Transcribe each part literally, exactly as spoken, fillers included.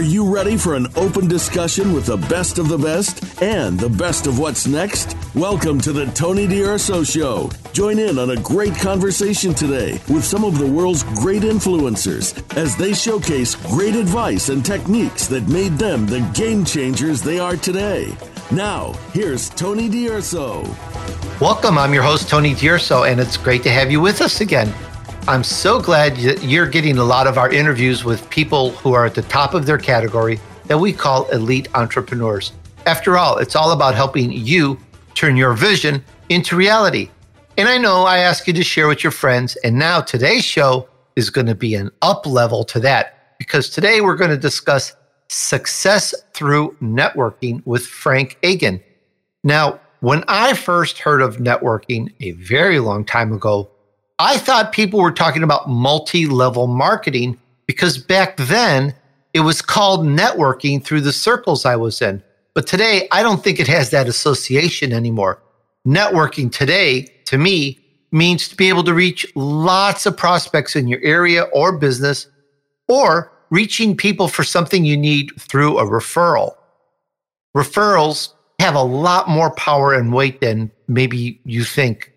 Are you ready for an open discussion with the best of the best and the best of what's next? Welcome to the Tony D'Urso Show. Join in on a great conversation today with some of the world's great influencers as they showcase great advice and techniques that made them the game changers they are today. Now, here's Tony D'Urso. Welcome. I'm your host, Tony D'Urso, and it's great to have you with us again. I'm so glad that you're getting a lot of our interviews with people who are at the top of their category that we call elite entrepreneurs. After all, it's all about helping you turn your vision into reality. And I know I ask you to share with your friends, and now today's show is going to be an up level to that, because today we're going to discuss success through networking with Frank Agin. Now, when I first heard of networking a very long time ago, I thought people were talking about multi-level marketing, because back then it was called networking through the circles I was in. But today, I don't think it has that association anymore. Networking today, to me, means to be able to reach lots of prospects in your area or business, or reaching people for something you need through a referral. Referrals have a lot more power and weight than maybe you think.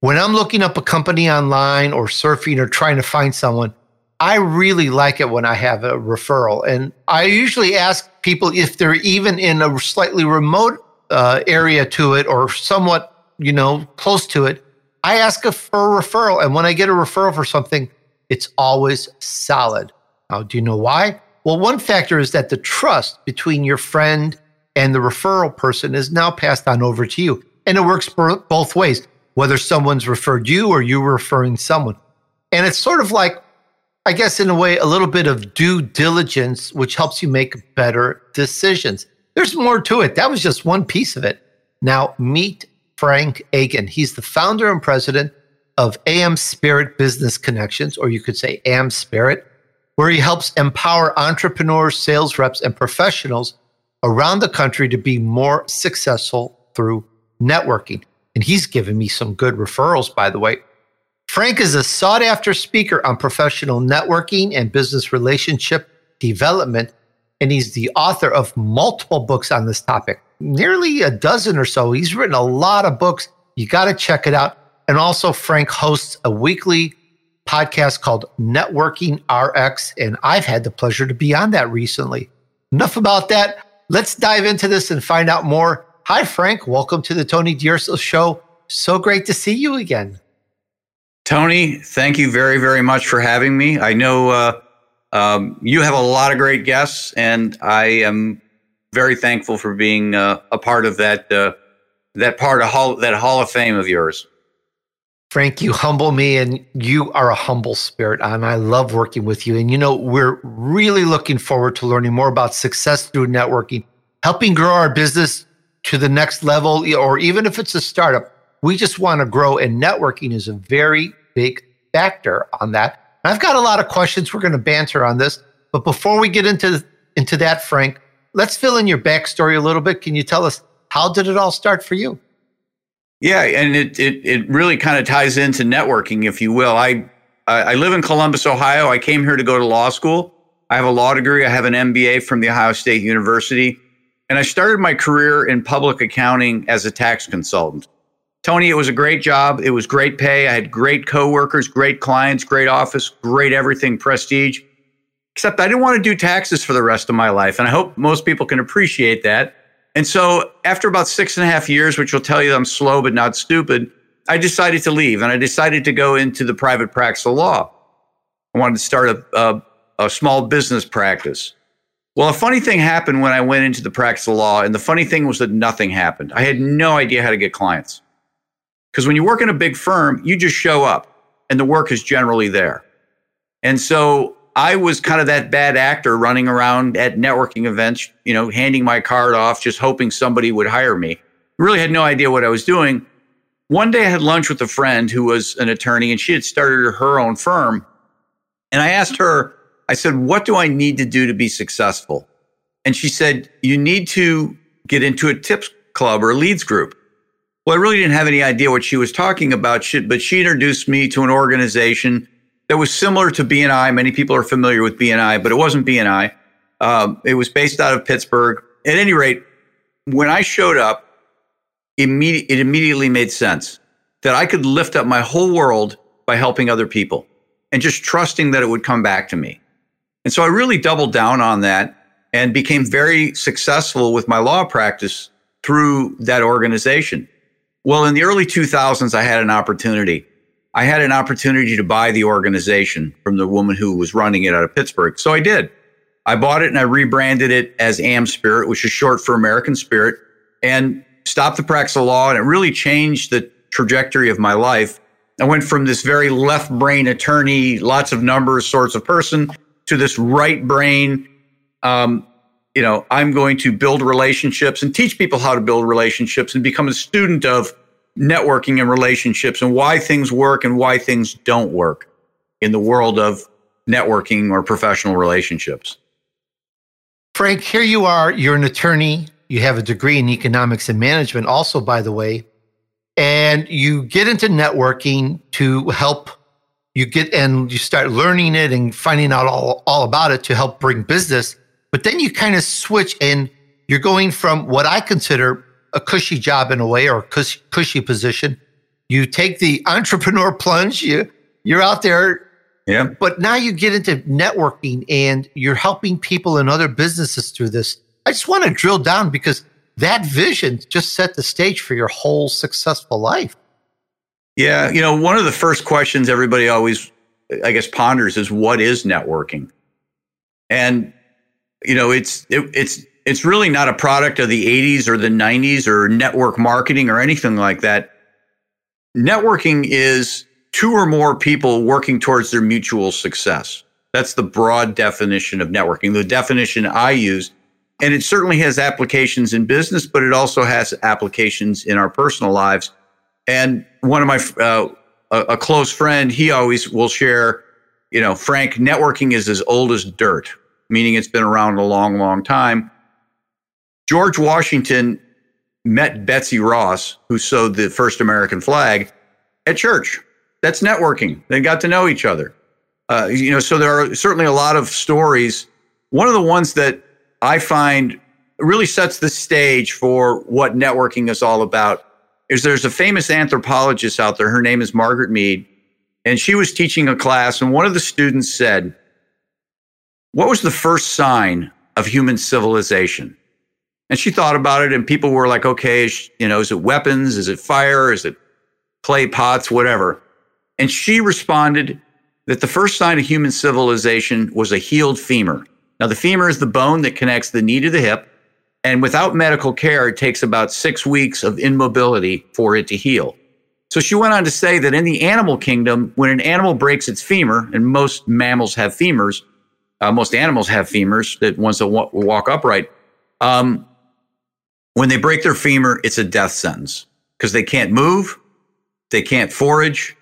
When I'm looking up a company online or surfing or trying to find someone, I really like it when I have a referral. And I usually ask people if they're even in a slightly remote uh, area to it or somewhat, you know, close to it. I ask for a referral. And when I get a referral for something, it's always solid. Now, do you know why? Well, one factor is that the trust between your friend and the referral person is now passed on over to you. And it works both ways, whether someone's referred you or you referring someone. And it's sort of like, I guess in a way, a little bit of due diligence, which helps you make better decisions. There's more to it. That was just one piece of it. Now, meet Frank Agin. He's the founder and president of A M Spirit Business Connections, or you could say A M Spirit, where he helps empower entrepreneurs, sales reps, and professionals around the country to be more successful through networking. And he's given me some good referrals, by the way. Frank is a sought-after speaker on professional networking and business relationship development, and he's the author of multiple books on this topic, nearly a dozen or so. He's written a lot of books. You got to check it out. And also, Frank hosts a weekly podcast called Networking R X, and I've had the pleasure to be on that recently. Enough about that. Let's dive into this and find out more. Hi, Frank. Welcome to the Tony D'Urso Show. So great to see you again. Tony, thank you very, very much for having me. I know uh, um, you have a lot of great guests, and I am very thankful for being uh, a part of that uh, that part of hall, that Hall of Fame of yours. Frank, you humble me, and you are a humble spirit, and I love working with you. And you know, we're really looking forward to learning more about success through networking, helping grow our business to the next level, or even if it's a startup, we just want to grow, and networking is a very big factor on that. And I've got a lot of questions. We're going to banter on this, but before we get into, into that, Frank, let's fill in your backstory a little bit. Can you tell us, how did it all start for you? Yeah, and it it, it really kind of ties into networking, if you will. I, I I live in Columbus, Ohio. I came here to go to law school. I have a law degree. I have an M B A from The Ohio State University. And I started my career in public accounting as a tax consultant. Tony, it was a great job. It was great pay. I had great coworkers, great clients, great office, great everything, prestige. Except I didn't want to do taxes for the rest of my life. And I hope most people can appreciate that. And so after about six and a half years, which will tell you that I'm slow but not stupid, I decided to leave. And I decided to go into the private practice of law. I wanted to start a, a, a small business practice. Well, a funny thing happened when I went into the practice of law, and the funny thing was that nothing happened. I had no idea how to get clients. Because when you work in a big firm, you just show up, and the work is generally there. And so I was kind of that bad actor running around at networking events, you know, handing my card off, just hoping somebody would hire me. Really had no idea what I was doing. One day I had lunch with a friend who was an attorney, and she had started her own firm. And I asked her, I said, what do I need to do to be successful? And she said, you need to get into a tips club or leads group. Well, I really didn't have any idea what she was talking about, but she introduced me to an organization that was similar to B N I. Many people are familiar with B N I, but it wasn't B N I. Um, it was based out of Pittsburgh. At any rate, when I showed up, imme- it immediately made sense that I could lift up my whole world by helping other people and just trusting that it would come back to me. And so I really doubled down on that and became very successful with my law practice through that organization. Well, in the early two thousands, I had an opportunity. I had an opportunity to buy the organization from the woman who was running it out of Pittsburgh. So I did. I bought it and I rebranded it as A M Spirit, which is short for American Spirit, and stopped the practice of law. And it really changed the trajectory of my life. I went from this very left brain attorney, lots of numbers sorts of person, to this right brain, um, you know, I'm going to build relationships and teach people how to build relationships and become a student of networking and relationships and why things work and why things don't work in the world of networking or professional relationships. Frank, here you are. You're an attorney. You have a degree in economics and management also, by the way. And you get into networking to help you get and you start learning it and finding out all, all about it to help bring business. But then you kind of switch and you're going from what I consider a cushy job in a way, or a cushy, cushy position. You take the entrepreneur plunge, you, you're out there. Yeah. But now you get into networking and you're helping people and other businesses through this. I just want to drill down because that vision just set the stage for your whole successful life. Yeah. You know, one of the first questions everybody always, I guess, ponders is what is networking? And, you know, it's, it, it's, it's really not a product of the eighties or the nineties or network marketing or anything like that. Networking is two or more people working towards their mutual success. That's the broad definition of networking, the definition I use. And it certainly has applications in business, but it also has applications in our personal lives. And one of my, uh, a, a close friend, he always will share, you know, Frank, networking is as old as dirt, meaning it's been around a long, long time. George Washington met Betsy Ross, who sewed the first American flag, at church. That's networking. They got to know each other. Uh, you know, so there are certainly a lot of stories. One of the ones that I find really sets the stage for what networking is all about is there's a famous anthropologist out there. Her name is Margaret Mead, and she was teaching a class, and one of the students said, "What was the first sign of human civilization?" And she thought about it, and people were like, "Okay, you know, is it weapons? Is it fire? Is it clay pots? Whatever." And she responded that the first sign of human civilization was a healed femur. Now, the femur is the bone that connects the knee to the hip, and without medical care, it takes about six weeks of immobility for it to heal. So she went on to say that in the animal kingdom, when an animal breaks its femur, and most mammals have femurs, uh, most animals have femurs, that ones that w- walk upright, um, when they break their femur, it's a death sentence because they can't move, they can't forage,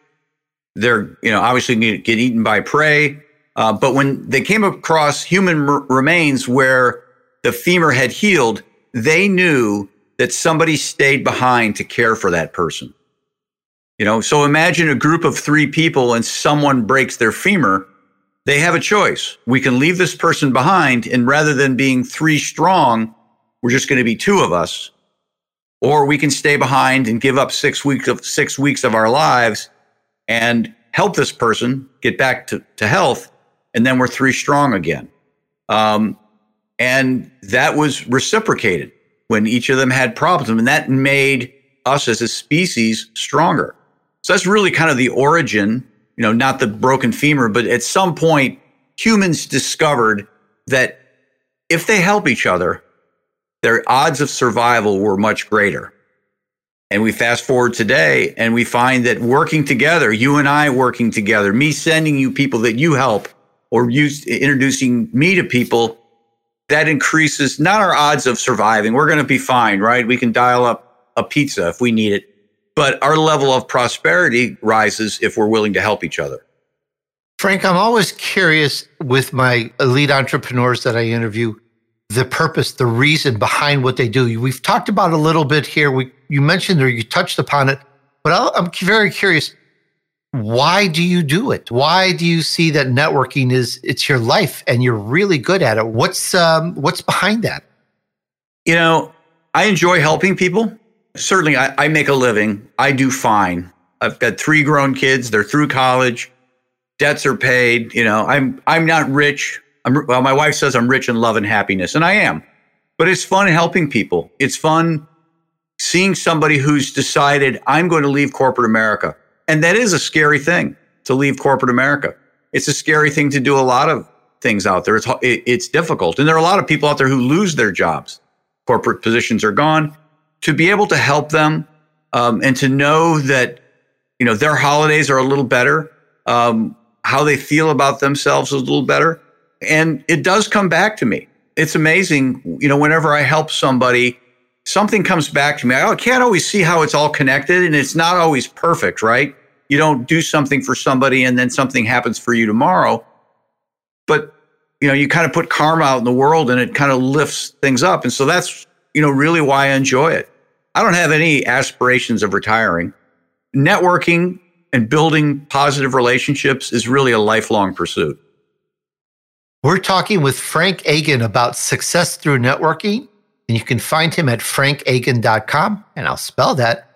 they're, you know, obviously get eaten by prey. Uh, but when they came across human r- remains where the femur had healed, they knew that somebody stayed behind to care for that person. You know, so imagine a group of three people and someone breaks their femur. They have a choice. We can leave this person behind, and rather than being three strong, we're just going to be two of us, or we can stay behind and give up six weeks of six weeks of our lives and help this person get back to, to health. And then we're three strong again. Um, and that was reciprocated when each of them had problems. And that made us as a species stronger. So that's really kind of the origin, you know, not the broken femur, but at some point, humans discovered that if they help each other, their odds of survival were much greater. And we fast forward today and we find that working together, you and I working together, me sending you people that you help, or use, introducing me to people, that increases not our odds of surviving. We're going to be fine, right? We can dial up a pizza if we need it. But our level of prosperity rises if we're willing to help each other. Frank, I'm always curious with my elite entrepreneurs that I interview, the purpose, the reason behind what they do. We've talked about a little bit here. We, you mentioned or you touched upon it, but I'll, I'm very curious. why do you do it? Why do you see that networking is, it's your life and you're really good at it? What's um, what's behind that? You know, I enjoy helping people. Certainly, I, I make a living. I do fine. I've got three grown kids. They're through college. Debts are paid. You know, I'm I'm not rich. I'm, well, my wife says I'm rich in love and happiness, and I am. But it's fun helping people. It's fun seeing somebody who's decided, I'm going to leave corporate America. And that is a scary thing, to leave corporate America. It's a scary thing to do a lot of things out there. It's it's difficult. And there are a lot of people out there who lose their jobs. Corporate positions are gone. To be able to help them um, and to know that, you know, their holidays are a little better, um, how they feel about themselves is a little better. And it does come back to me. It's amazing. You know, whenever I help somebody, something comes back to me. I can't always see how it's all connected, and it's not always perfect, right? You don't do something for somebody and then something happens for you tomorrow. But, you know, you kind of put karma out in the world and it kind of lifts things up. And so that's, you know, really why I enjoy it. I don't have any aspirations of retiring. Networking and building positive relationships is really a lifelong pursuit. We're talking with Frank Agin about success through networking. And you can find him at frank agin dot com. And I'll spell that.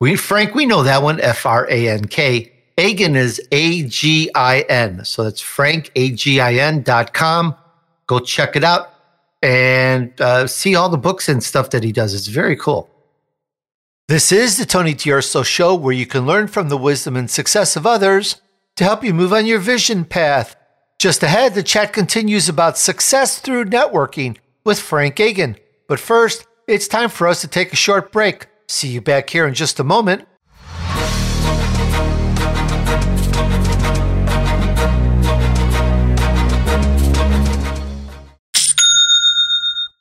We, Frank, we know that one, F R A N K. Agin is A G I N. So that's frank agin dot com. Go check it out and uh, see all the books and stuff that he does. It's very cool. This is the Tony D'Urso Show, where you can learn from the wisdom and success of others to help you move on your vision path. Just ahead, the chat continues about success through networking with Frank Agin. But first, it's time for us to take a short break. See you back here in just a moment.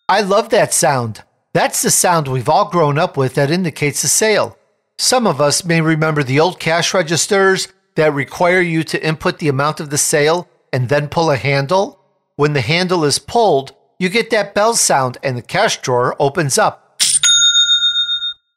I love that sound. That's the sound we've all grown up with that indicates a sale. Some of us may remember the old cash registers that require you to input the amount of the sale and then pull a handle. When the handle is pulled, you get that bell sound and the cash drawer opens up.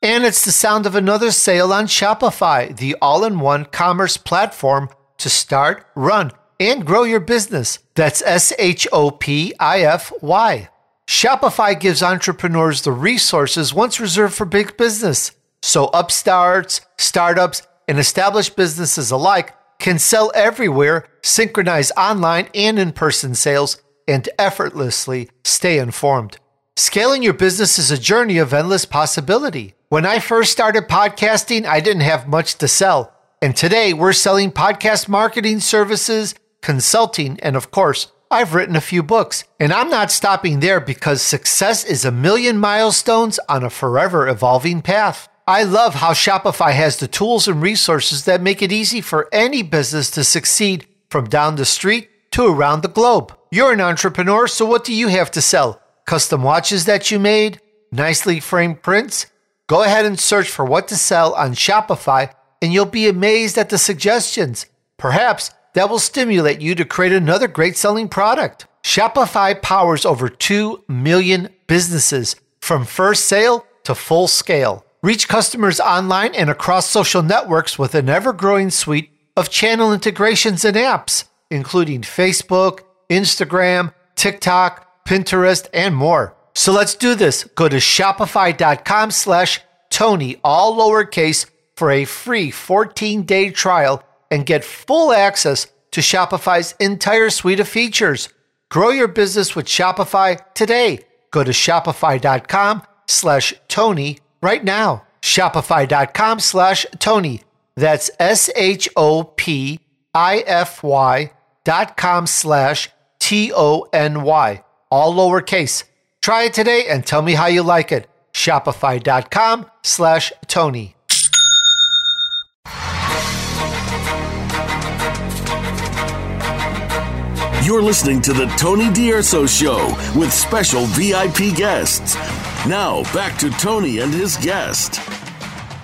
And it's the sound of another sale on Shopify, the all-in-one commerce platform to start, run, and grow your business. That's S H O P I F Y. Shopify gives entrepreneurs the resources once reserved for big business, so upstarts, startups, and established businesses alike can sell everywhere, synchronize online and in-person sales, and effortlessly stay informed. Scaling your business is a journey of endless possibility. When I first started podcasting, I didn't have much to sell. And today we're selling podcast marketing services, consulting, and of course, I've written a few books. And I'm not stopping there, because success is a million milestones on a forever evolving path. I love how Shopify has the tools and resources that make it easy for any business to succeed, from down the street to around the globe. You're an entrepreneur, so what do you have to sell? Custom watches that you made? Nicely framed prints? Go ahead and search for what to sell on Shopify, and you'll be amazed at the suggestions. Perhaps that will stimulate you to create another great selling product. Shopify powers over two million businesses, from first sale to full scale. Reach customers online and across social networks with an ever-growing suite of channel integrations and apps, including Facebook, Instagram, TikTok, Pinterest, and more. So let's do this. Go to shopify.com slash Tony, all lowercase, for a free fourteen day trial and get full access to Shopify's entire suite of features. Grow your business with Shopify today. Go to shopify.com slash Tony right now. Shopify.com slash Tony. That's S-H-O-P-I-F-Y dot com slash T O N Y, all lowercase. Try it today and tell me how you like it. Shopify.com slash Tony. You're listening to The Tony D'Urso Show with special V I P guests. Now, back to Tony and his guest.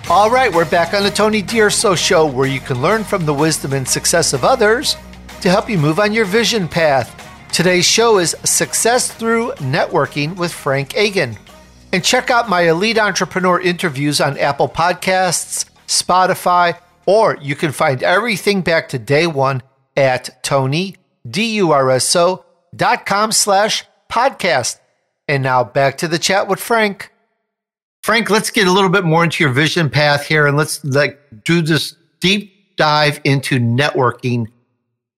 All right, we're back on The Tony D'Urso Show, where you can learn from the wisdom and success of others to help you move on your vision path. Today's show is Success Through Networking with Frank Agin. And check out my Elite Entrepreneur interviews on Apple Podcasts, Spotify, or you can find everything back to day one at tonydurso.com slash podcast. And now back to the chat with Frank. Frank, let's get a little bit more into your vision path here, and let's like do this deep dive into networking.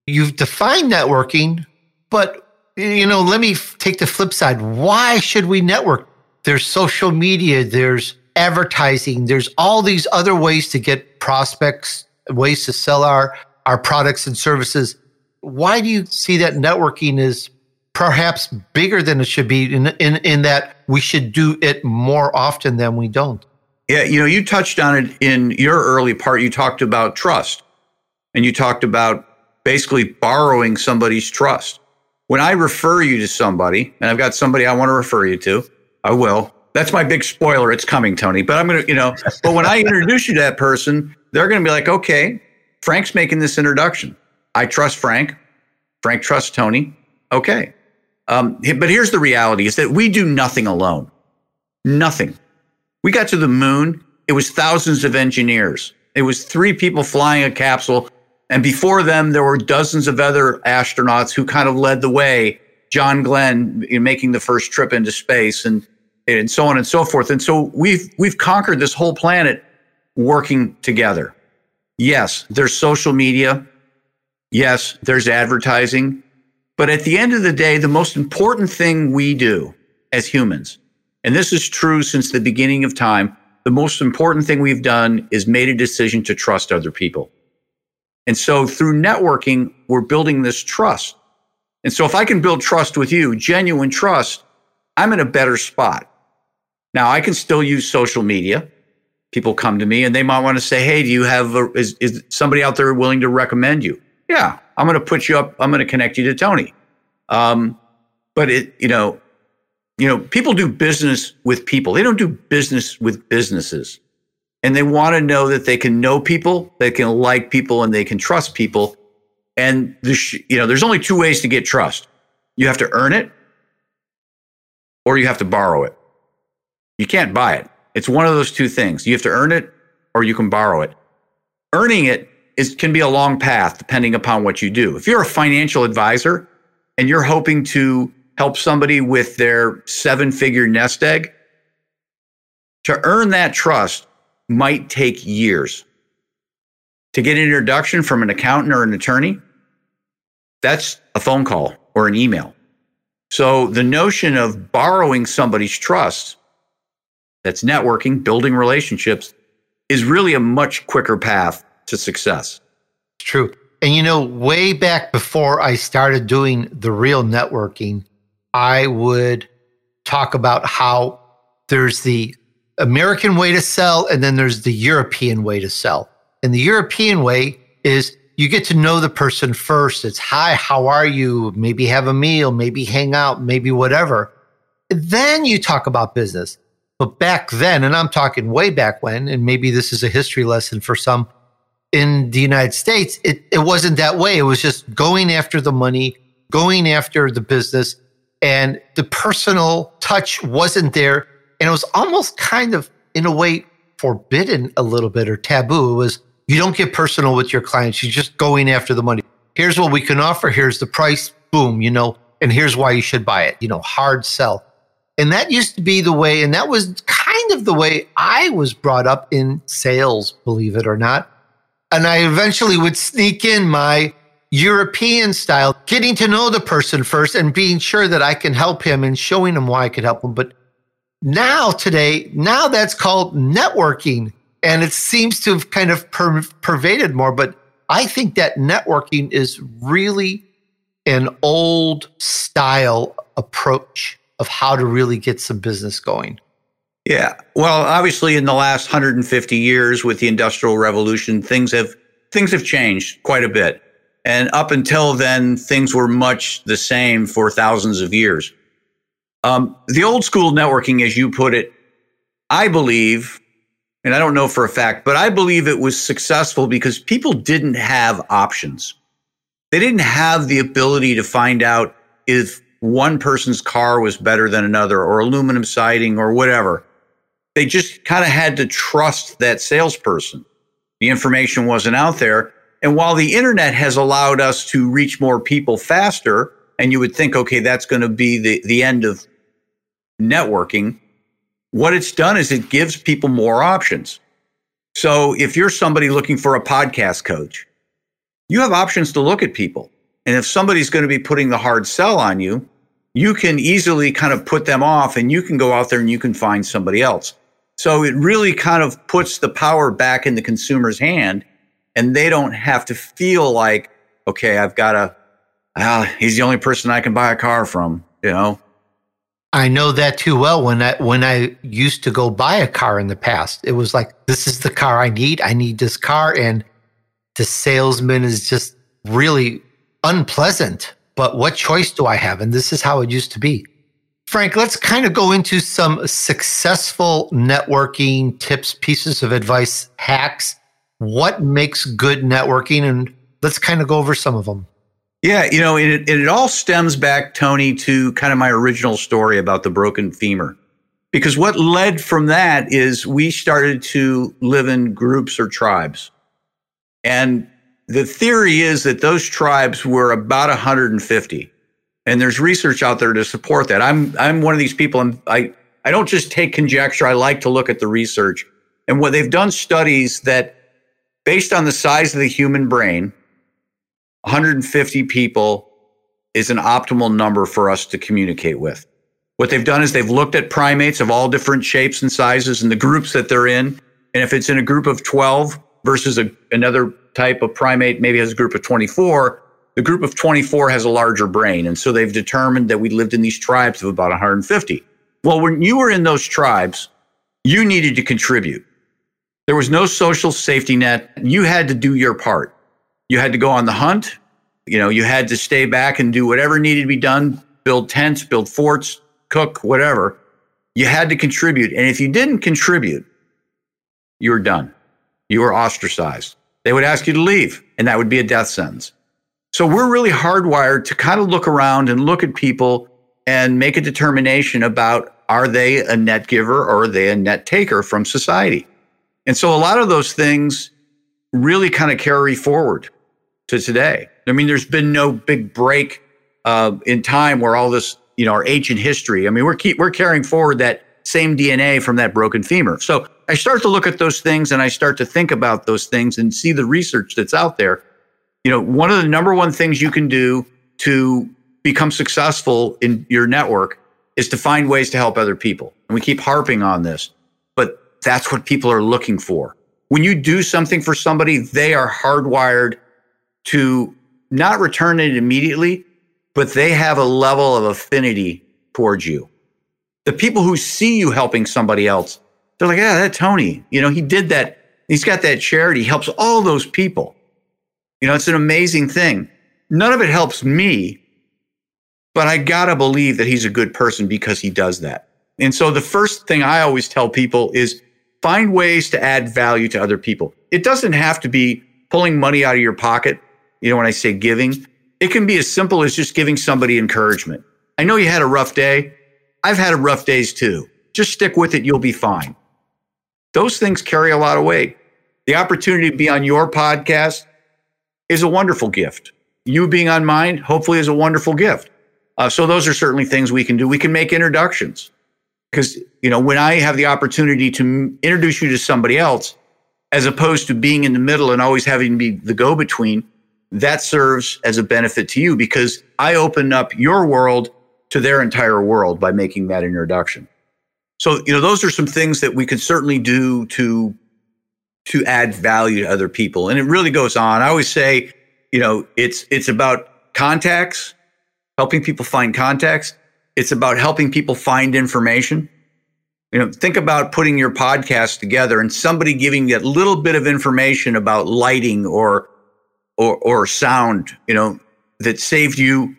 You've defined networking, but you know, let me f- take the flip side. Why should we network? There's social media, there's advertising, there's all these other ways to get prospects, ways to sell our, our products and services. Why do you see that networking is perhaps bigger than it should be, in, in, in that we should do it more often than we don't? Yeah, you know, you touched on it in your early part. You talked about trust, and you talked about basically borrowing somebody's trust. When I refer you to somebody, and I've got somebody I want to refer you to, I will. That's my big spoiler. It's coming, Tony. But I'm going to, you know, but when I introduce you to that person, they're going to be like, okay, Frank's making this introduction. I trust Frank. Frank trusts Tony. Okay. Um, but here's the reality is that we do nothing alone. Nothing. We got to the moon. It was thousands of engineers. It was three people flying a capsule. And before them, there were dozens of other astronauts who kind of led the way. John Glenn, you know, making the first trip into space, and and so on and so forth. And so we've we've conquered this whole planet working together. Yes, there's social media. Yes, there's advertising. But at the end of the day, the most important thing we do as humans, and this is true since the beginning of time, the most important thing we've done is made a decision to trust other people. And so through networking, we're building this trust. And so if I can build trust with you, genuine trust, I'm in a better spot. Now, I can still use social media. People come to me and they might want to say, hey, do you have, a, is, is somebody out there willing to recommend you? Yeah, I'm going to put you up. I'm going to connect you to Tony. Um, but it, you know, you know, people do business with people. They don't do business with businesses. And they want to know that they can know people, they can like people, and they can trust people. And this, you know, there's only two ways to get trust. You have to earn it, or you have to borrow it. You can't buy it. It's one of those two things. You have to earn it, or you can borrow it. Earning it is can be a long path, depending upon what you do. If you're a financial advisor and you're hoping to help somebody with their seven-figure nest egg, to earn that trust might take years. To get an introduction from an accountant or an attorney, that's a phone call or an email. So the notion of borrowing somebody's trust, that's networking, building relationships, is really a much quicker path to success. It's true. And you know, way back before I started doing the real networking, I would talk about how there's the American way to sell, and then there's the European way to sell. And the European way is you get to know the person first. It's, hi, how are you? Maybe have a meal, maybe hang out, maybe whatever. Then you talk about business. But back then, and I'm talking way back when, and maybe this is a history lesson for some in the United States, it, it wasn't that way. It was just going after the money, going after the business, and the personal touch wasn't there. And it was almost kind of, in a way, forbidden a little bit or taboo. It was, you don't get personal with your clients. You're just going after the money. Here's what we can offer. Here's the price. Boom, you know, and here's why you should buy it. You know, hard sell. And that used to be the way, and that was kind of the way I was brought up in sales, believe it or not. And I eventually would sneak in my European style, getting to know the person first and being sure that I can help him and showing him why I could help him. But now today, now that's called networking, and it seems to have kind of per- pervaded more, but I think that networking is really an old style approach of how to really get some business going. Yeah. Well, obviously in the last one hundred fifty years with the Industrial Revolution, things have things have changed quite a bit. And up until then, things were much the same for thousands of years. Um, the old school networking, as you put it, I believe, and I don't know for a fact, but I believe it was successful because people didn't have options. They didn't have the ability to find out if one person's car was better than another or aluminum siding or whatever. They just kind of had to trust that salesperson. The information wasn't out there. And while the internet has allowed us to reach more people faster, and you would think, okay, that's going to be the, the end of networking, what it's done is it gives people more options. So if you're somebody looking for a podcast coach, you have options to look at people. And if somebody's going to be putting the hard sell on you, you can easily kind of put them off and you can go out there and you can find somebody else. So it really kind of puts the power back in the consumer's hand, and they don't have to feel like, okay, I've got to, ah, he's the only person I can buy a car from, you know? I know that too well. When I when I used to go buy a car in the past, it was like, this is the car I need. I need this car. And the salesman is just really unpleasant. But what choice do I have? And this is how it used to be. Frank, let's kind of go into some successful networking tips, pieces of advice, hacks. What makes good networking? And let's kind of go over some of them. Yeah, you know, it, it all stems back, Tony, to kind of my original story about the broken femur. Because what led from that is we started to live in groups or tribes. And the theory is that those tribes were about one hundred fifty. And there's research out there to support that. I'm I'm one of these people, and I, I don't just take conjecture. I like to look at the research. And what they've done studies that based on the size of the human brain, one hundred fifty people is an optimal number for us to communicate with. What they've done is they've looked at primates of all different shapes and sizes and the groups that they're in. And if it's in a group of twelve versus a, another type of primate, maybe has a group of twenty-four, the group of twenty-four has a larger brain. And so they've determined that we lived in these tribes of about one hundred fifty. Well, when you were in those tribes, you needed to contribute. There was no social safety net. You had to do your part. You had to go on the hunt. You know, you had to stay back and do whatever needed to be done, build tents, build forts, cook, whatever. You had to contribute. And if you didn't contribute, you were done. You were ostracized. They would ask you to leave, and that would be a death sentence. So we're really hardwired to kind of look around and look at people and make a determination about, are they a net giver or are they a net taker from society? And so a lot of those things really kind of carry forward to today. I mean, there's been no big break uh, in time where all this, you know, our ancient history. I mean, we're keep, we're carrying forward that same D N A from that broken femur. So I start to look at those things and I start to think about those things and see the research that's out there. You know, one of the number one things you can do to become successful in your network is to find ways to help other people. And we keep harping on this, but that's what people are looking for. When you do something for somebody, they are hardwired to not return it immediately, but they have a level of affinity towards you. The people who see you helping somebody else, they're like, yeah, that Tony, you know, he did that. He's got that charity, helps all those people. You know, it's an amazing thing. None of it helps me, but I gotta believe that he's a good person because he does that. And so the first thing I always tell people is find ways to add value to other people. It doesn't have to be pulling money out of your pocket. You know, when I say giving, it can be as simple as just giving somebody encouragement. I know you had a rough day. I've had rough days too. Just stick with it. You'll be fine. Those things carry a lot of weight. The opportunity to be on your podcast is a wonderful gift. You being on mine, hopefully, is a wonderful gift. Uh, so those are certainly things we can do. We can make introductions because, you know, when I have the opportunity to m- introduce you to somebody else, as opposed to being in the middle and always having to be the go-between, that serves as a benefit to you because I open up your world to their entire world by making that introduction. So, you know, those are some things that we could certainly do to to add value to other people. And it really goes on. I always say, you know, it's it's about contacts, helping people find contacts. It's about helping people find information. You know, think about putting your podcast together and somebody giving that little bit of information about lighting or or or sound, you know, that saved you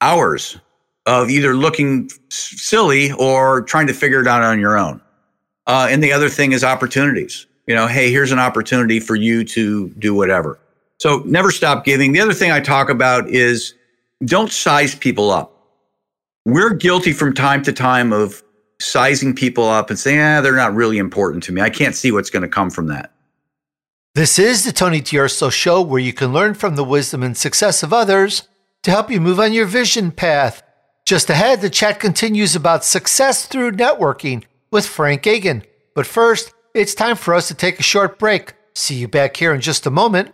hours of either looking silly or trying to figure it out on your own. Uh, and the other thing is opportunities. You know, hey, here's an opportunity for you to do whatever. So never stop giving. The other thing I talk about is don't size people up. We're guilty from time to time of sizing people up and saying, ah, they're not really important to me. I can't see what's going to come from that. This is the Tony D'Urso Show, where you can learn from the wisdom and success of others to help you move on your vision path. Just ahead, the chat continues about success through networking with Frank Agin. But first, it's time for us to take a short break. See you back here in just a moment.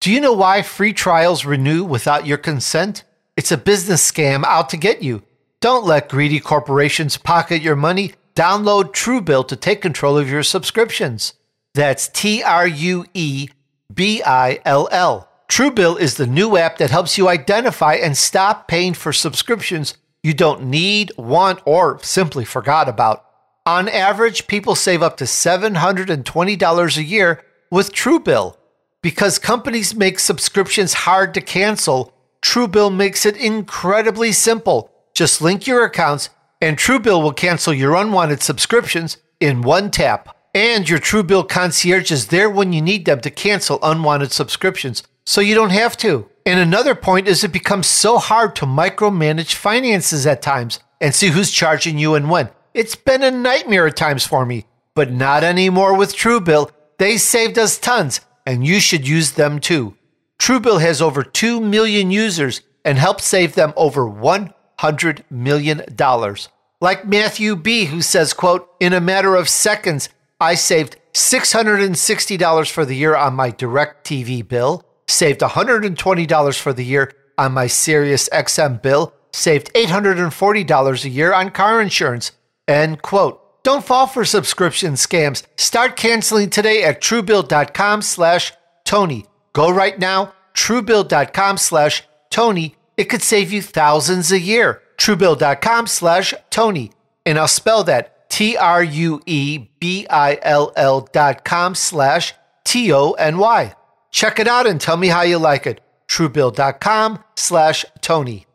Do you know why free trials renew without your consent? It's a business scam out to get you. Don't let greedy corporations pocket your money. Download Truebill to take control of your subscriptions. That's T R U E B I L L. Truebill is the new app that helps you identify and stop paying for subscriptions you don't need, want, or simply forgot about. On average, people save up to seven hundred twenty dollars a year with Truebill. Because companies make subscriptions hard to cancel, Truebill makes it incredibly simple. Just link your accounts, and Truebill will cancel your unwanted subscriptions in one tap. And your Truebill concierge is there when you need them to cancel unwanted subscriptions, so you don't have to. And another point is it becomes so hard to micromanage finances at times and see who's charging you and when. It's been a nightmare at times for me, but not anymore with Truebill. They saved us tons, and you should use them too. Truebill has over two million users and helped save them over one hundred million dollars. Like Matthew B., who says, quote, "In a matter of seconds, I saved six hundred sixty dollars for the year on my DirecTV bill, saved one hundred twenty dollars for the year on my SiriusXM bill, saved eight hundred forty dollars a year on car insurance," end quote. Don't fall for subscription scams. Start canceling today at Truebill.com slash Tony. Go right now, Truebill.com slash Tony. It could save you thousands a year. Truebill.com slash Tony. And I'll spell that T R U E B I L L dot com slash T O N Y. Check it out and tell me how you like it. Truebill.com slash Tony.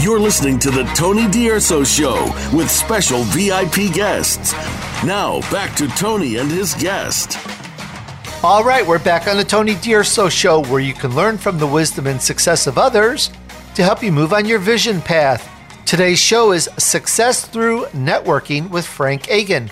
You're listening to The Tony D'Urso Show with special V I P guests. Now, back to Tony and his guest. All right, we're back on The Tony D'Urso Show, where you can learn from the wisdom and success of others to help you move on your vision path. Today's show is Success Through Networking with Frank Agin.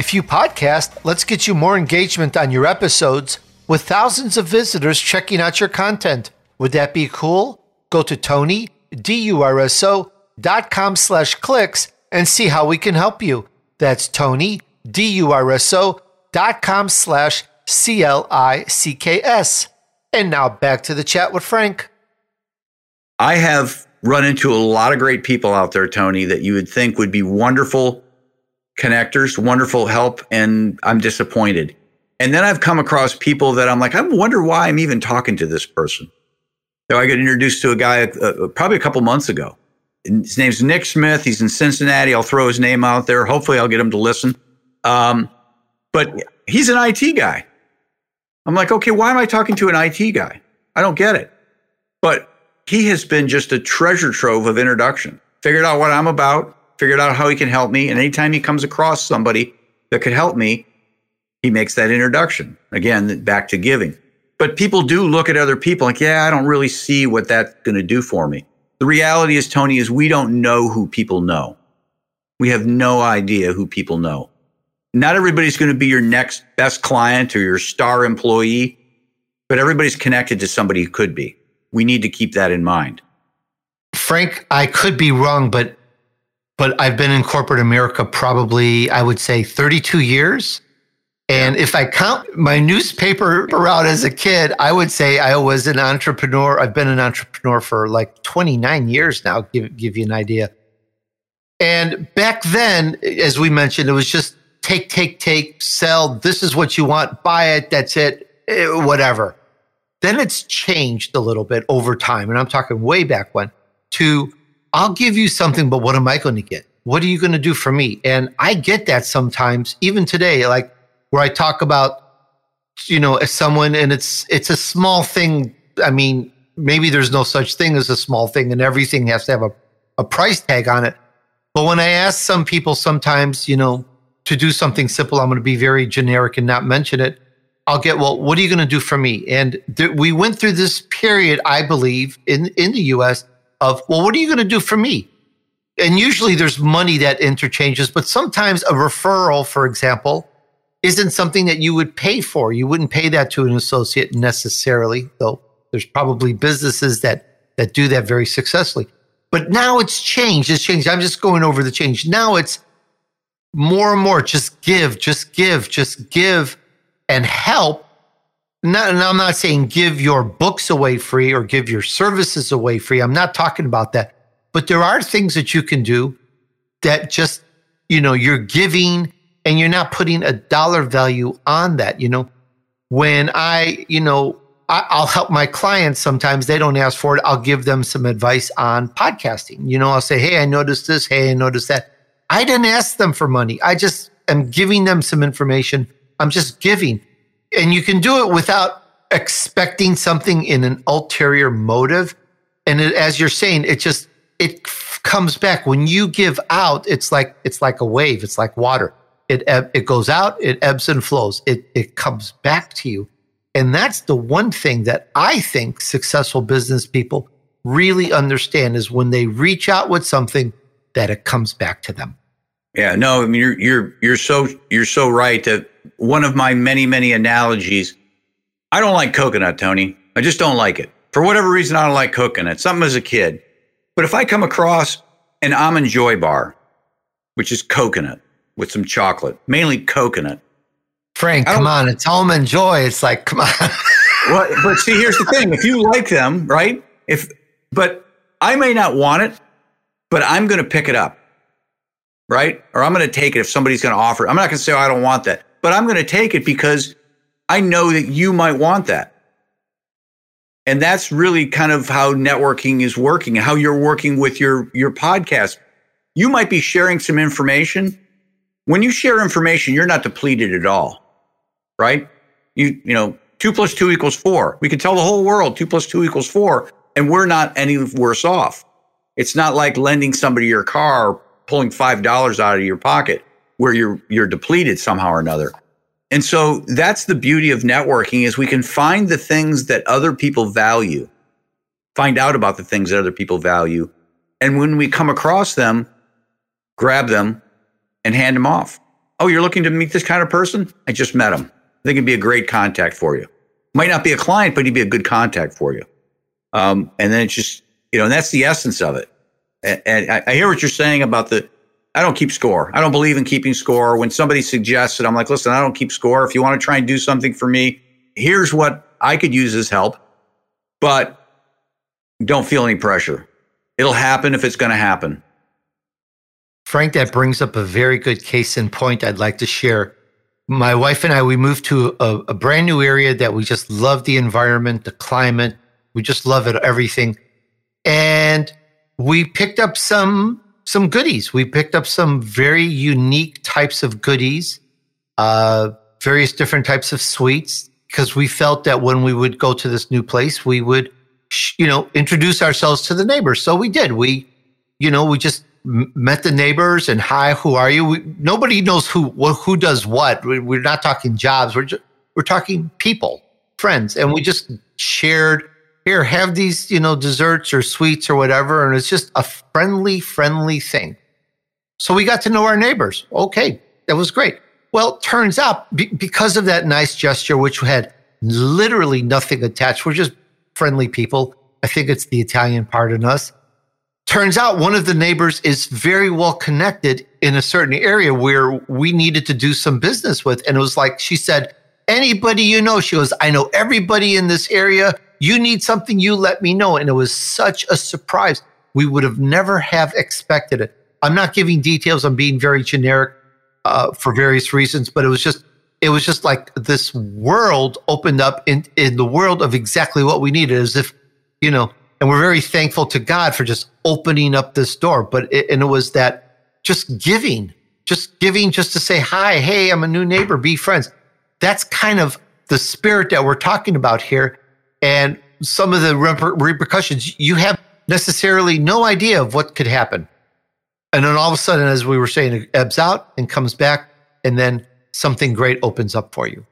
If you podcast, let's get you more engagement on your episodes with thousands of visitors checking out your content. Would that be cool? Go to Tony D U R S O dot com slash clicks and see how we can help you. That's Tony D U R S O dot com slash C L I C K S. And now back to the chat with Frank. I have run into a lot of great people out there, Tony, that you would think would be wonderful connectors, wonderful help, and I'm disappointed. And then I've come across people that I'm like, I wonder why I'm even talking to this person. So I got introduced to a guy uh, probably a couple months ago. His name's Nick Smith. He's in Cincinnati. I'll throw his name out there. Hopefully I'll get him to listen. Um, but he's an I T guy. I'm like, okay, why am I talking to an I T guy? I don't get it. But he has been just a treasure trove of introduction. Figured out what I'm about, figured out how he can help me. And anytime he comes across somebody that could help me, he makes that introduction. Again, back to giving. But people do look at other people like, yeah, I don't really see what that's going to do for me. The reality is, Tony, is we don't know who people know. We have no idea who people know. Not everybody's going to be your next best client or your star employee, but everybody's connected to somebody who could be. We need to keep that in mind. Frank, I could be wrong, but but I've been in corporate America probably, I would say, thirty-two years. And if I count my newspaper route as a kid, I would say I was an entrepreneur. I've been an entrepreneur for like twenty-nine years now, give, give you an idea. And back then, as we mentioned, it was just take, take, take, sell. This is what you want. Buy it. That's it. Whatever. Then it's changed a little bit over time. And I'm talking way back when to I'll give you something, but what am I going to get? What are you going to do for me? And I get that sometimes, even today, like, where I talk about, you know, as someone, and it's it's a small thing. I mean, maybe there's no such thing as a small thing, and everything has to have a, a price tag on it. But when I ask some people sometimes, you know, to do something simple, I'm going to be very generic and not mention it. I'll get, well, what are you going to do for me? And th- we went through this period, I believe, in, in the U S of, well, what are you going to do for me? And usually there's money that interchanges, but sometimes a referral, for example, isn't something that you would pay for. You wouldn't pay that to an associate necessarily, though there's probably businesses that that do that very successfully. But now it's changed. It's changed. I'm just going over the change. Now it's more and more just give, just give, just give and help. Not, and I'm not saying give your books away free or give your services away free. I'm not talking about that. But there are things that you can do that just, you know, you're giving and you're not putting a dollar value on that. You know, when I, you know, I, I'll help my clients sometimes, they don't ask for it. I'll give them some advice on podcasting. You know, I'll say, hey, I noticed this. Hey, I noticed that. I didn't ask them for money. I just am giving them some information. I'm just giving. And you can do it without expecting something in an ulterior motive. And it, as you're saying, it just, it comes back. When you give out, it's like it's like a wave. It's like water. It it goes out, it ebbs and flows. It it comes back to you. And that's the one thing that I think successful business people really understand is when they reach out with something, that it comes back to them. Yeah, no, I mean you're you're you're so you're so right. That one of my many, many analogies, I don't like coconut, Tony. I just don't like it. For whatever reason, I don't like coconut. Something as a kid. But if I come across an almond joy bar, which is coconut with some chocolate, mainly coconut. Frank, come on, it's almond joy. It's like, come on. Well, but see, here's the thing. If you like them, right? If, but I may not want it, but I'm going to pick it up, right? Or I'm going to take it if somebody's going to offer it. I'm not going to say, oh, I don't want that, but I'm going to take it because I know that you might want that. And that's really kind of how networking is working, how you're working with your, your podcast. You might be sharing some information. When you share information, you're not depleted at all, right? You you know, two plus two equals four. We can tell the whole world two plus two equals four, and we're not any worse off. It's not like lending somebody your car or pulling five dollars out of your pocket where you're you're depleted somehow or another. And so that's the beauty of networking is we can find the things that other people value, find out about the things that other people value. And when we come across them, grab them and hand them off. Oh, you're looking to meet this kind of person? I just met him. I think he'd be a great contact for you. Might not be a client, but he'd be a good contact for you. Um, and then it's just, you know, and that's the essence of it. And, and I, I hear what you're saying about the, I don't keep score. I don't believe in keeping score. When somebody suggests it, I'm like, listen, I don't keep score. If you want to try and do something for me, here's what I could use as help, but don't feel any pressure. It'll happen if it's going to happen. Frank, that brings up a very good case in point I'd like to share. My wife and I, we moved to a, a brand new area that we just love the environment, the climate. We just love it, everything. And we picked up some... some goodies. We picked up some very unique types of goodies, uh, various different types of sweets, because we felt that when we would go to this new place, we would, you know, introduce ourselves to the neighbors. So we did. We, you know, we just m- met the neighbors and hi, who are you? We, nobody knows who wh- who does what. We, we're not talking jobs. We're just, we're talking people, friends, and we just shared. Here, have these, you know, desserts or sweets or whatever. And it's just a friendly, friendly thing. So we got to know our neighbors. Okay, that was great. Well, turns out be- because of that nice gesture, which had literally nothing attached, we're just friendly people. I think it's the Italian part in us. Turns out one of the neighbors is very well connected in a certain area where we needed to do some business with. And it was like, she said, anybody you know, she goes, I know everybody in this area. You need something, you let me know. And it was such a surprise. We would have never have expected it. I'm not giving details. I'm being very generic uh, for various reasons, but it was just, it was just like this world opened up in, in the world of exactly what we needed, as if, you know, and we're very thankful to God for just opening up this door. But it, and it was that just giving, just giving, just to say, hi, hey, I'm a new neighbor, be friends. That's kind of the spirit that we're talking about here. And some of the repercussions, you have necessarily no idea of what could happen. And then all of a sudden, as we were saying, it ebbs out and comes back, and then something great opens up for you.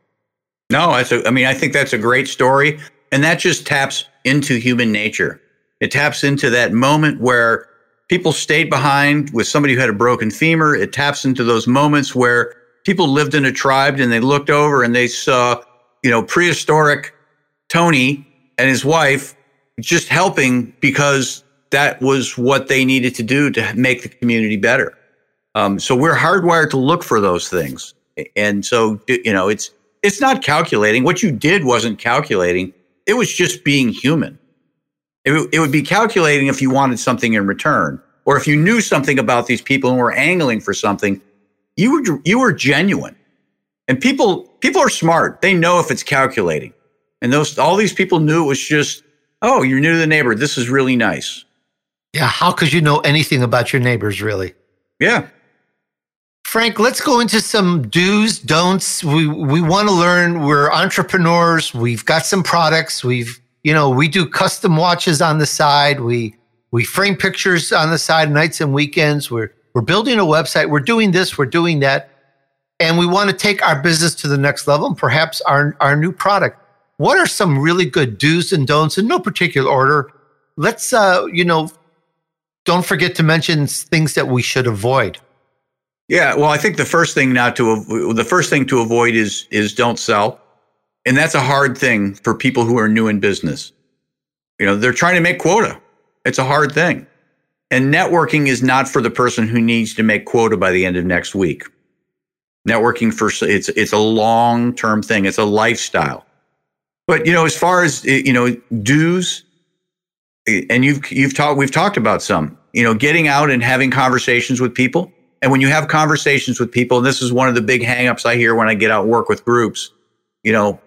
No, that's a, I mean, I think that's a great story. And that just taps into human nature. It taps into that moment where people stayed behind with somebody who had a broken femur. It taps into those moments where people lived in a tribe and they looked over and they saw, you know, prehistoric Tony and his wife just helping because that was what they needed to do to make the community better. Um, so we're hardwired to look for those things. And so, you know, it's it's not calculating. What you did wasn't calculating. It was just being human. It, it would be calculating if you wanted something in return, or if you knew something about these people and were angling for something. You were you were genuine. And people people are smart. They know if it's calculating. And those all these people knew it was just, oh, you're new to the neighborhood. This is really nice. Yeah, how could you know anything about your neighbors, really? Yeah. Frank, let's go into some do's, don'ts. We we want to learn. We're entrepreneurs. We've got some products. We've, you know, we do custom watches on the side. We we frame pictures on the side nights and weekends. We're we're building a website. We're doing this. We're doing that. And we want to take our business to the next level and perhaps our, our new product. What are some really good do's and don'ts in no particular order? Let's, uh, you know, don't forget to mention things that we should avoid. Yeah, well, I think the first thing not to the first thing to avoid is is don't sell. And that's a hard thing for people who are new in business. You know, they're trying to make quota. It's a hard thing. And networking is not for the person who needs to make quota by the end of next week. Networking for it's it's a long-term thing. It's a lifestyle. But, you know, as far as, you know, dues, and you've you've talked we've talked about some, you know, getting out and having conversations with people. And when you have conversations with people, and this is one of the big hangups I hear when I get out and work with groups, you know,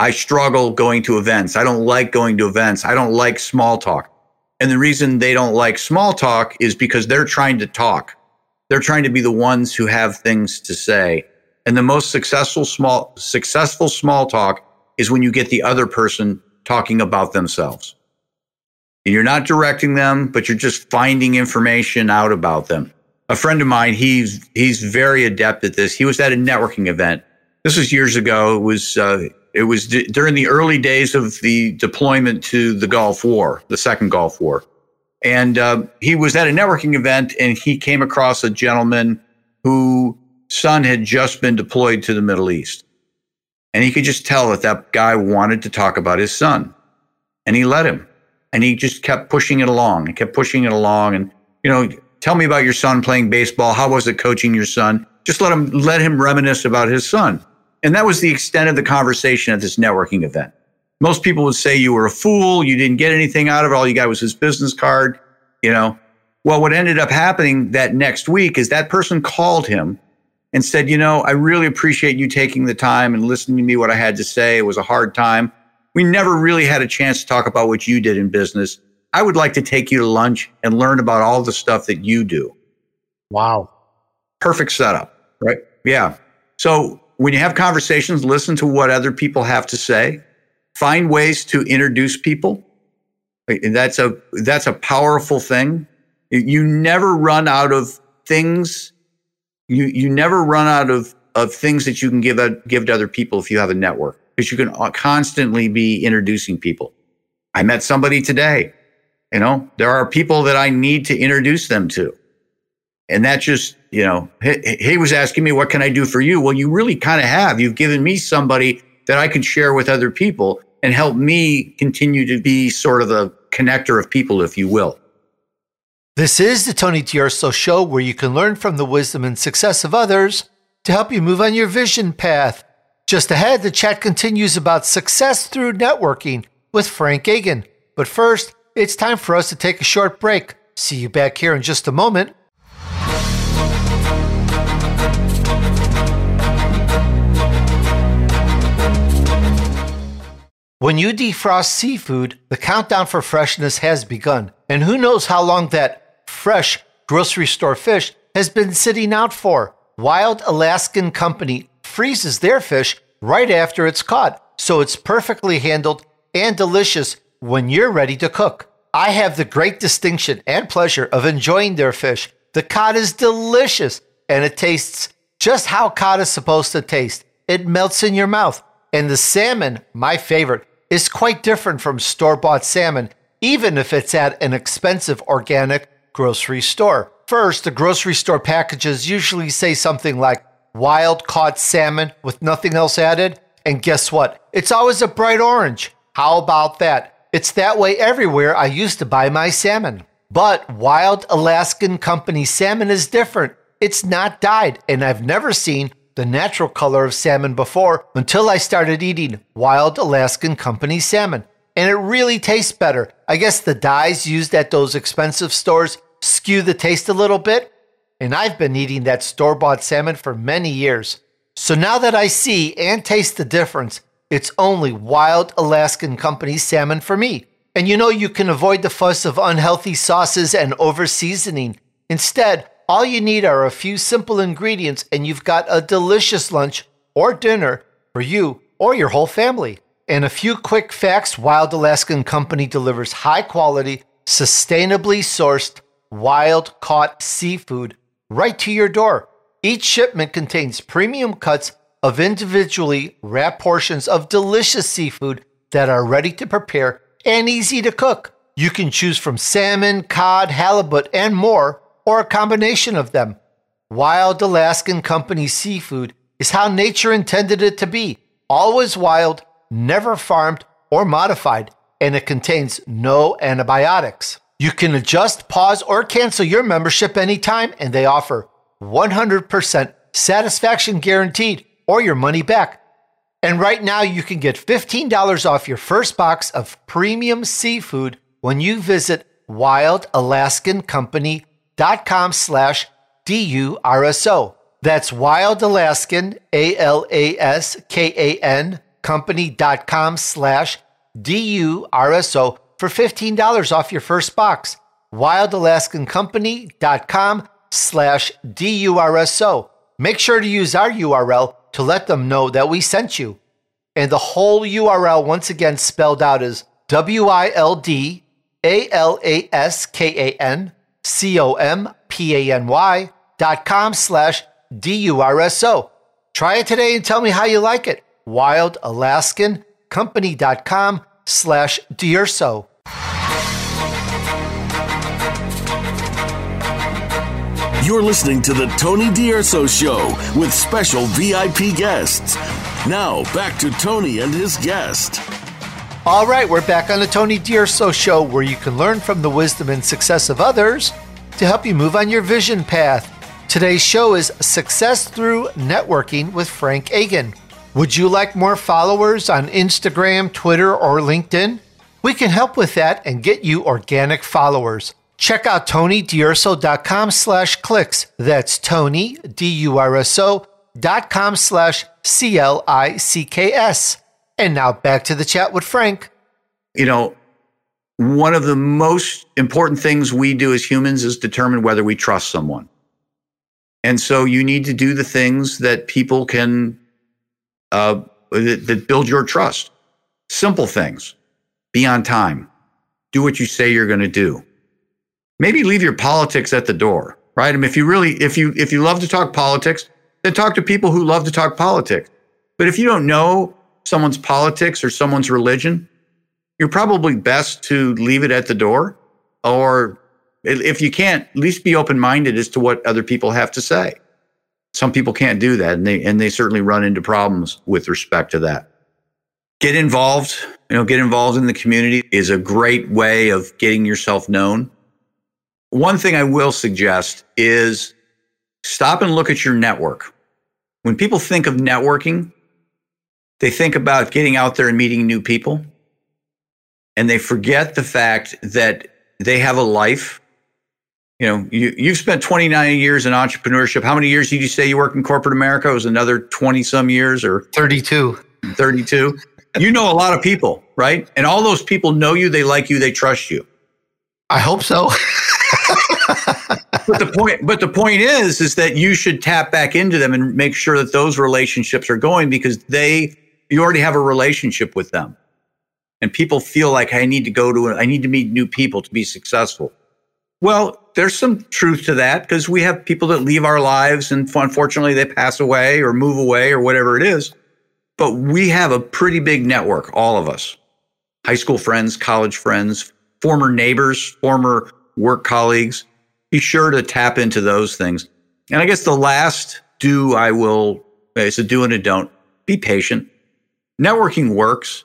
I struggle going to events. I don't like going to events. I don't like small talk. And the reason they don't like small talk is because they're trying to talk. They're trying to be the ones who have things to say. And the most successful small, successful small talk is when you get the other person talking about themselves. And you're not directing them, but you're just finding information out about them. A friend of mine, he's he's very adept at this. He was at a networking event. This was years ago. It was uh, it was d- during the early days of the deployment to the Gulf War, the second Gulf War. And uh, he was at a networking event, and he came across a gentleman whose son had just been deployed to the Middle East. And he could just tell that that guy wanted to talk about his son. And he let him. And he just kept pushing it along and kept pushing it along. And, you know, tell me about your son playing baseball. How was it coaching your son? Just let him let him reminisce about his son. And that was the extent of the conversation at this networking event. Most people would say you were a fool. You didn't get anything out of it. All you got was his business card, you know. Well, what ended up happening that next week is that person called him and said, you know, I really appreciate you taking the time and listening to me what I had to say. It was a hard time. We never really had a chance to talk about what you did in business. I would like to take you to lunch and learn about all the stuff that you do. Wow. Perfect setup, right? Yeah. So when you have conversations, listen to what other people have to say. Find ways to introduce people. And that's a that's a powerful thing. You never run out of things. You you never run out of, of things that you can give, give to other people if you have a network, because you can constantly be introducing people. I met somebody today. You know, there are people that I need to introduce them to. And that just, you know, he, he was asking me, what can I do for you? Well, you really kind of have. You've given me somebody that I can share with other people and help me continue to be sort of the connector of people, if you will. This is the Tony D'Urso Show, where you can learn from the wisdom and success of others to help you move on your vision path. Just ahead, the chat continues about success through networking with Frank Agin. But first, it's time for us to take a short break. See you back here in just a moment. When you defrost seafood, the countdown for freshness has begun. And who knows how long that fresh grocery store fish has been sitting out for. Wild Alaskan Company freezes their fish right after it's caught, so it's perfectly handled and delicious when you're ready to cook. I have the great distinction and pleasure of enjoying their fish. The cod is delicious, and it tastes just how cod is supposed to taste. It melts in your mouth, And the salmon, my favorite, is quite different from store-bought salmon, even if it's at an expensive organic grocery store. First, the grocery store packages usually say something like wild-caught salmon with nothing else added. And guess what? It's always a bright orange. How about that? It's that way everywhere I used to buy my salmon. But Wild Alaskan Company salmon is different. It's not dyed, and I've never seen the natural color of salmon before until I started eating Wild Alaskan Company salmon. And it really tastes better. I guess the dyes used at those expensive stores skew the taste a little bit. And I've been eating that store-bought salmon for many years. So now that I see and taste the difference, it's only Wild Alaskan Company salmon for me. And you know you can avoid the fuss of unhealthy sauces and over-seasoning. Instead, all you need are a few simple ingredients and you've got a delicious lunch or dinner for you or your whole family. And a few quick facts, Wild Alaskan Company delivers high-quality, sustainably sourced, wild-caught seafood right to your door. Each shipment contains premium cuts of individually wrapped portions of delicious seafood that are ready to prepare and easy to cook. You can choose from salmon, cod, halibut, and more, or a combination of them. Wild Alaskan Company seafood is how nature intended it to be, always wild, never farmed or modified, and it contains no antibiotics. You can adjust, pause, or cancel your membership anytime, and they offer one hundred percent satisfaction guaranteed or your money back. And right now, you can get fifteen dollars off your first box of premium seafood when you visit wild alaskan company dot com slash D U R S O. That's Wild Alaskan, A L A S K A N, company dot com slash D U R S O for fifteen dollars off your first box. wild alaskan company dot com slash D U R S O. Make sure to use our U R L to let them know that we sent you. And the whole U R L, once again spelled out, is W I L D A L A S K A N C O M P A N Y dot com slash D U R S O. Try it today and tell me how you like it. wild alaskan company dot com slash D U R S O. You're listening to The Tony D'Urso Show with special V I P guests. Now, back to Tony and his guest. All right, we're back on The Tony D'Urso Show, where you can learn from the wisdom and success of others to help you move on your vision path. Today's show is Success Through Networking with Frank Agin. Would you like more followers on Instagram, Twitter, or LinkedIn? We can help with that and get you organic followers. Check out tony d'urso dot com slash clicks. That's Tony, D U R S O, dot com slash C L I C K S. And now back to the chat with Frank. You know, one of the most important things we do as humans is determine whether we trust someone. And so you need to do the things that people can, uh, that, that build your trust. Simple things. Be on time. Do what you say you're going to do. Maybe leave your politics at the door, right? I mean, if you really, if you, if you love to talk politics, then talk to people who love to talk politics. But if you don't know someone's politics or someone's religion, you're probably best to leave it at the door. Or if you can't, at least be open-minded as to what other people have to say. Some people can't do that, and they, and they certainly run into problems with respect to that. Get involved, you know, get involved in the community is a great way of getting yourself known. One thing I will suggest is stop and look at your network. When people think of networking, they think about getting out there and meeting new people. And they forget the fact that they have a life. You know, you, you've spent twenty-nine years in entrepreneurship. How many years did you say you worked in corporate America? It was another twenty some years or thirty-two. thirty-two. You know a lot of people, right? And all those people know you, they like you, they trust you. I hope so. But the point, but the point is, is that you should tap back into them and make sure that those relationships are going, because they, you already have a relationship with them, and people feel like I need to go to, I need to meet new people to be successful. Well, there's some truth to that, because we have people that leave our lives and unfortunately they pass away or move away or whatever it is. But we have a pretty big network, all of us. High school friends, college friends, former neighbors, former work colleagues. Be sure to tap into those things. And I guess the last do I will, it's a do and a don't. Be patient. Networking works.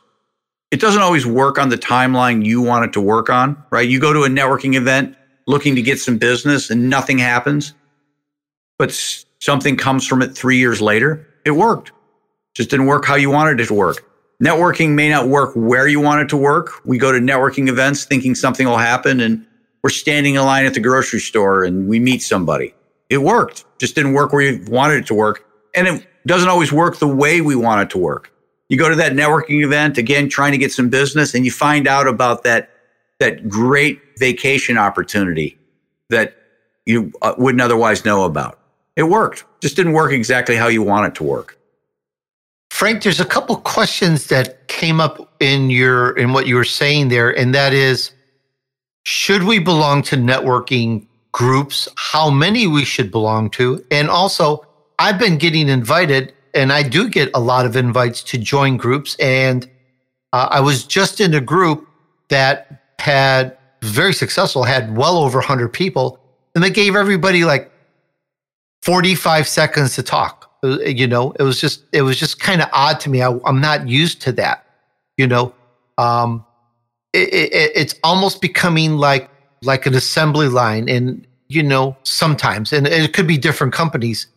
It doesn't always work on the timeline you want it to work on, right? You go to a networking event looking to get some business and nothing happens, but something comes from it three years later. It worked. Just didn't work how you wanted it to work. Networking may not work where you want it to work. We go to networking events thinking something will happen, and we're standing in line at the grocery store and we meet somebody. It worked. Just didn't work where you wanted it to work. And it doesn't always work the way we want it to work. You go to that networking event, again, trying to get some business, and you find out about that that great vacation opportunity that you uh, wouldn't otherwise know about. It worked. Just didn't work exactly how you want it to work. Frank, there's a couple questions that came up in your in what you were saying there, and that is, should we belong to networking groups? How many we should belong to? And also, I've been getting invited, and I do get a lot of invites to join groups. And uh, I was just in a group that had very successful, had well over one hundred people, and they gave everybody like forty-five seconds to talk. You know, it was just it was just kind of odd to me. I, I'm not used to that. You know, um, it, it, it's almost becoming like like an assembly line, and you know, sometimes, and it could be different companies.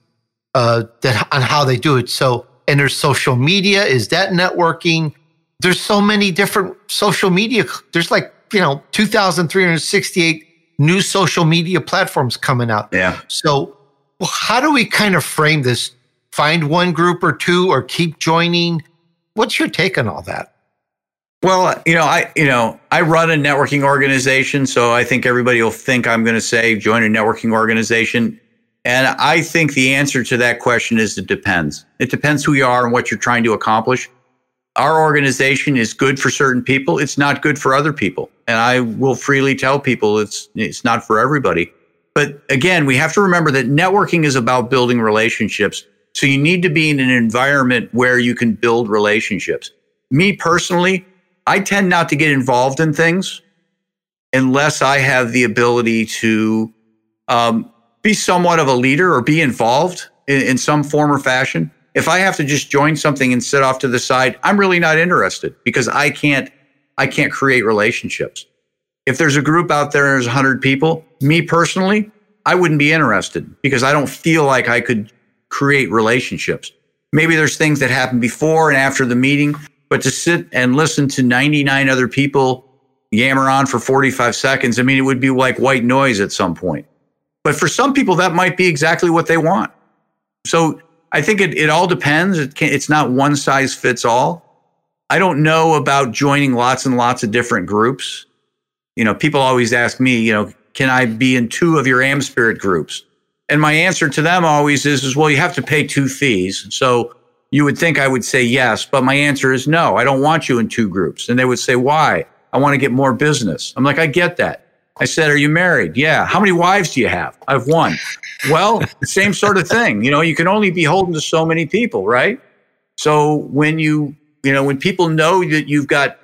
Uh, that on how they do it. So, and there's social media. Is that networking? There's so many different social media. There's like, you know, two thousand three hundred sixty-eight new social media platforms coming out. Yeah. So well, how do we kind of frame this? Find one group or two, or keep joining? What's your take on all that? Well, you know, I, you know, I run a networking organization, so I think everybody will think I'm going to say join a networking organization. And I think the answer to that question is it depends. It depends who you are and what you're trying to accomplish. Our organization is good for certain people. It's not good for other people. And I will freely tell people it's it's not for everybody. But again, we have to remember that networking is about building relationships. So you need to be in an environment where you can build relationships. Me personally, I tend not to get involved in things unless I have the ability to um be somewhat of a leader or be involved in, in some form or fashion. If I have to just join something and sit off to the side, I'm really not interested because I can't, I can't create relationships. If there's a group out there and there's one hundred people, me personally, I wouldn't be interested because I don't feel like I could create relationships. Maybe there's things that happen before and after the meeting, but to sit and listen to ninety-nine other people yammer on for forty-five seconds, I mean, it would be like white noise at some point. But for some people, that might be exactly what they want. So I think it, it all depends. It can, it's not one size fits all. I don't know about joining lots and lots of different groups. You know, people always ask me, you know, can I be in two of your A M Spirit groups? And my answer to them always is, is, well, you have to pay two fees. So you would think I would say yes, but my answer is no, I don't want you in two groups. And they would say, why? I want to get more business. I'm like, I get that. I said, are you married? Yeah. How many wives do you have? I have one. Well, same sort of thing. You know, you can only be beholden to so many people, right? So when you, you know, when people know that you've got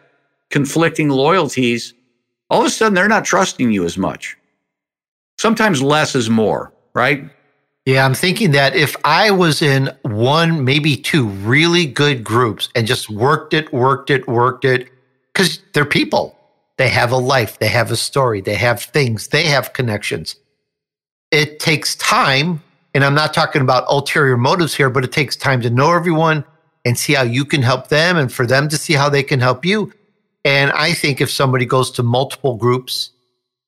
conflicting loyalties, all of a sudden they're not trusting you as much. Sometimes less is more, right? Yeah, I'm thinking that if I was in one, maybe two really good groups and just worked it, worked it, worked it, because they're people. They have a life, they have a story, they have things, they have connections. It takes time, and I'm not talking about ulterior motives here, but it takes time to know everyone and see how you can help them and for them to see how they can help you. And I think if somebody goes to multiple groups,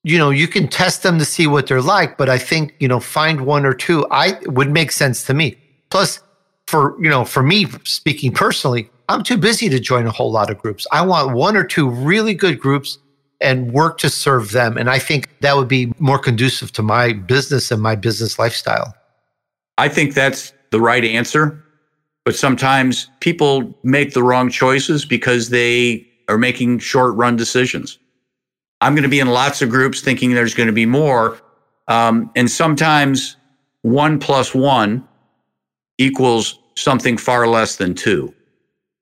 you know, you can test them to see what they're like, but I think, you know, find one or two, I would make sense to me. Plus, for, you know, for me speaking personally, I'm too busy to join a whole lot of groups. I want one or two really good groups and work to serve them. And I think that would be more conducive to my business and my business lifestyle. I think that's the right answer. But sometimes people make the wrong choices because they are making short-run decisions. I'm going to be in lots of groups thinking there's going to be more. Um, and sometimes one plus one equals something far less than two.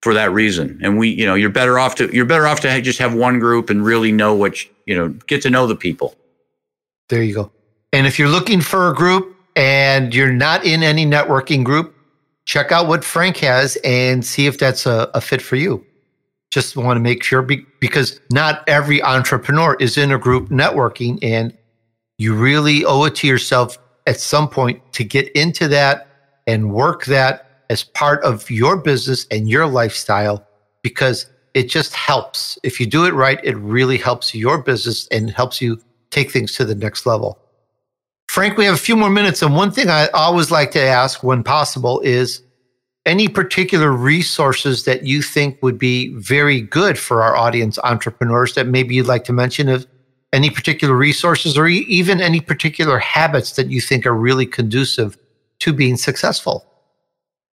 for that reason. And we, you know, you're better off to, you're better off to just have one group and really know what, you, you know, get to know the people. There you go. And if you're looking for a group and you're not in any networking group, check out what Frank has and see if that's a, a fit for you. Just want to make sure be, because not every entrepreneur is in a group networking, and you really owe it to yourself at some point to get into that and work that as part of your business and your lifestyle, because it just helps. If you do it right, it really helps your business and helps you take things to the next level. Frank, we have a few more minutes. And one thing I always like to ask when possible is any particular resources that you think would be very good for our audience entrepreneurs that maybe you'd like to mention, of any particular resources or e- even any particular habits that you think are really conducive to being successful.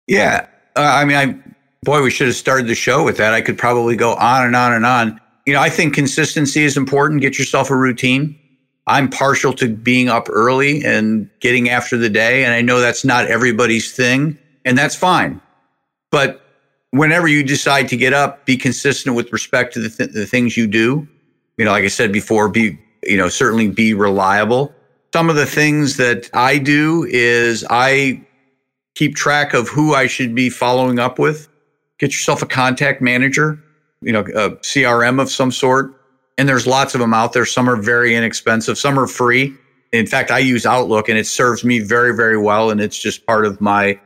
Yeah. Uh, I mean, I, boy, we should have started the show with that. I could probably go on and on and on. You know, I think consistency is important. Get yourself a routine. I'm partial to being up early and getting after the day. And I know that's not everybody's thing, and that's fine. But whenever you decide to get up, be consistent with respect to the, th- the things you do. You know, like I said before, be, you know, certainly be reliable. Some of the things that I do is I keep track of who I should be following up with. Get yourself a contact manager, you know, a C R M of some sort. And there's lots of them out there. Some are very inexpensive. Some are free. In fact, I use Outlook, and it serves me very, very well. And it's just part of my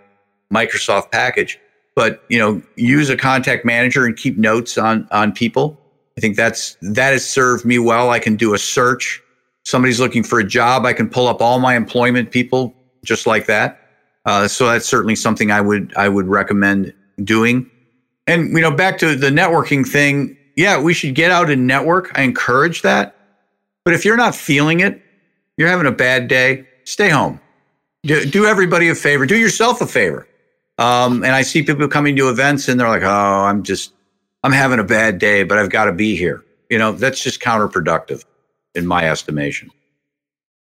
Microsoft package. But, you know, use a contact manager and keep notes on, on people. I think that's, that has served me well. I can do a search. Somebody's looking for a job. I can pull up all my employment people just like that. Uh, so that's certainly something I would I would recommend doing. And, you know, back to the networking thing. Yeah, we should get out and network. I encourage that. But if you're not feeling it, you're having a bad day, stay home. Do, do everybody a favor. Do yourself a favor. Um, and I see people coming to events and they're like, oh, I'm just, I'm having a bad day, but I've got to be here. You know, that's just counterproductive in my estimation.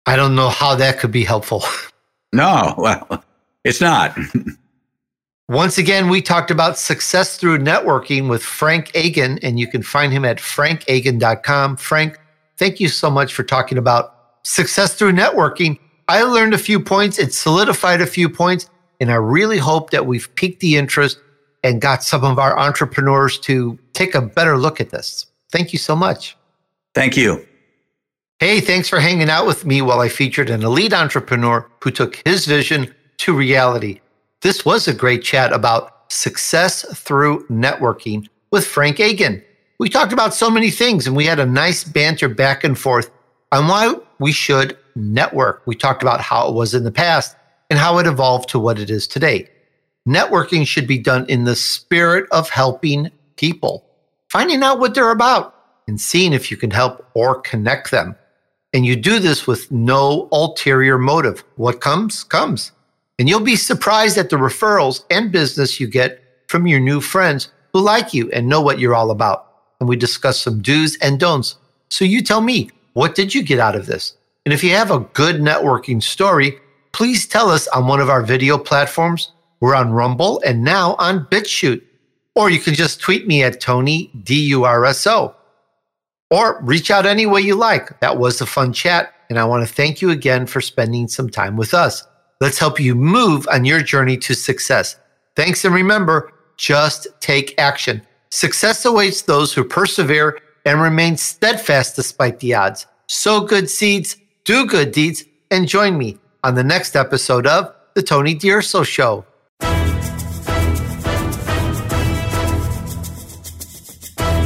I don't know how that could be helpful. No, well, it's not. Once again, we talked about success through networking with Frank Agin, and you can find him at frank agin dot com. Frank, thank you so much for talking about success through networking. I learned a few points. It solidified a few points, and I really hope that we've piqued the interest and got some of our entrepreneurs to take a better look at this. Thank you so much. Thank you. Hey, thanks for hanging out with me while I featured an elite entrepreneur who took his vision to reality. This was a great chat about success through networking with Frank Agin. We talked about so many things, and we had a nice banter back and forth on why we should network. We talked about how it was in the past and how it evolved to what it is today. Networking should be done in the spirit of helping people, finding out what they're about and seeing if you can help or connect them. And you do this with no ulterior motive. What comes, comes. And you'll be surprised at the referrals and business you get from your new friends who like you and know what you're all about. And we discuss some do's and don'ts. So you tell me, what did you get out of this? And if you have a good networking story, please tell us on one of our video platforms. We're on Rumble and now on BitChute. Or you can just tweet me at Tony D U R S O. Or reach out any way you like. That was a fun chat, and I want to thank you again for spending some time with us. Let's help you move on your journey to success. Thanks, and remember, just take action. Success awaits those who persevere and remain steadfast despite the odds. Sow good seeds, do good deeds, and join me on the next episode of The Tony D'Urso Show.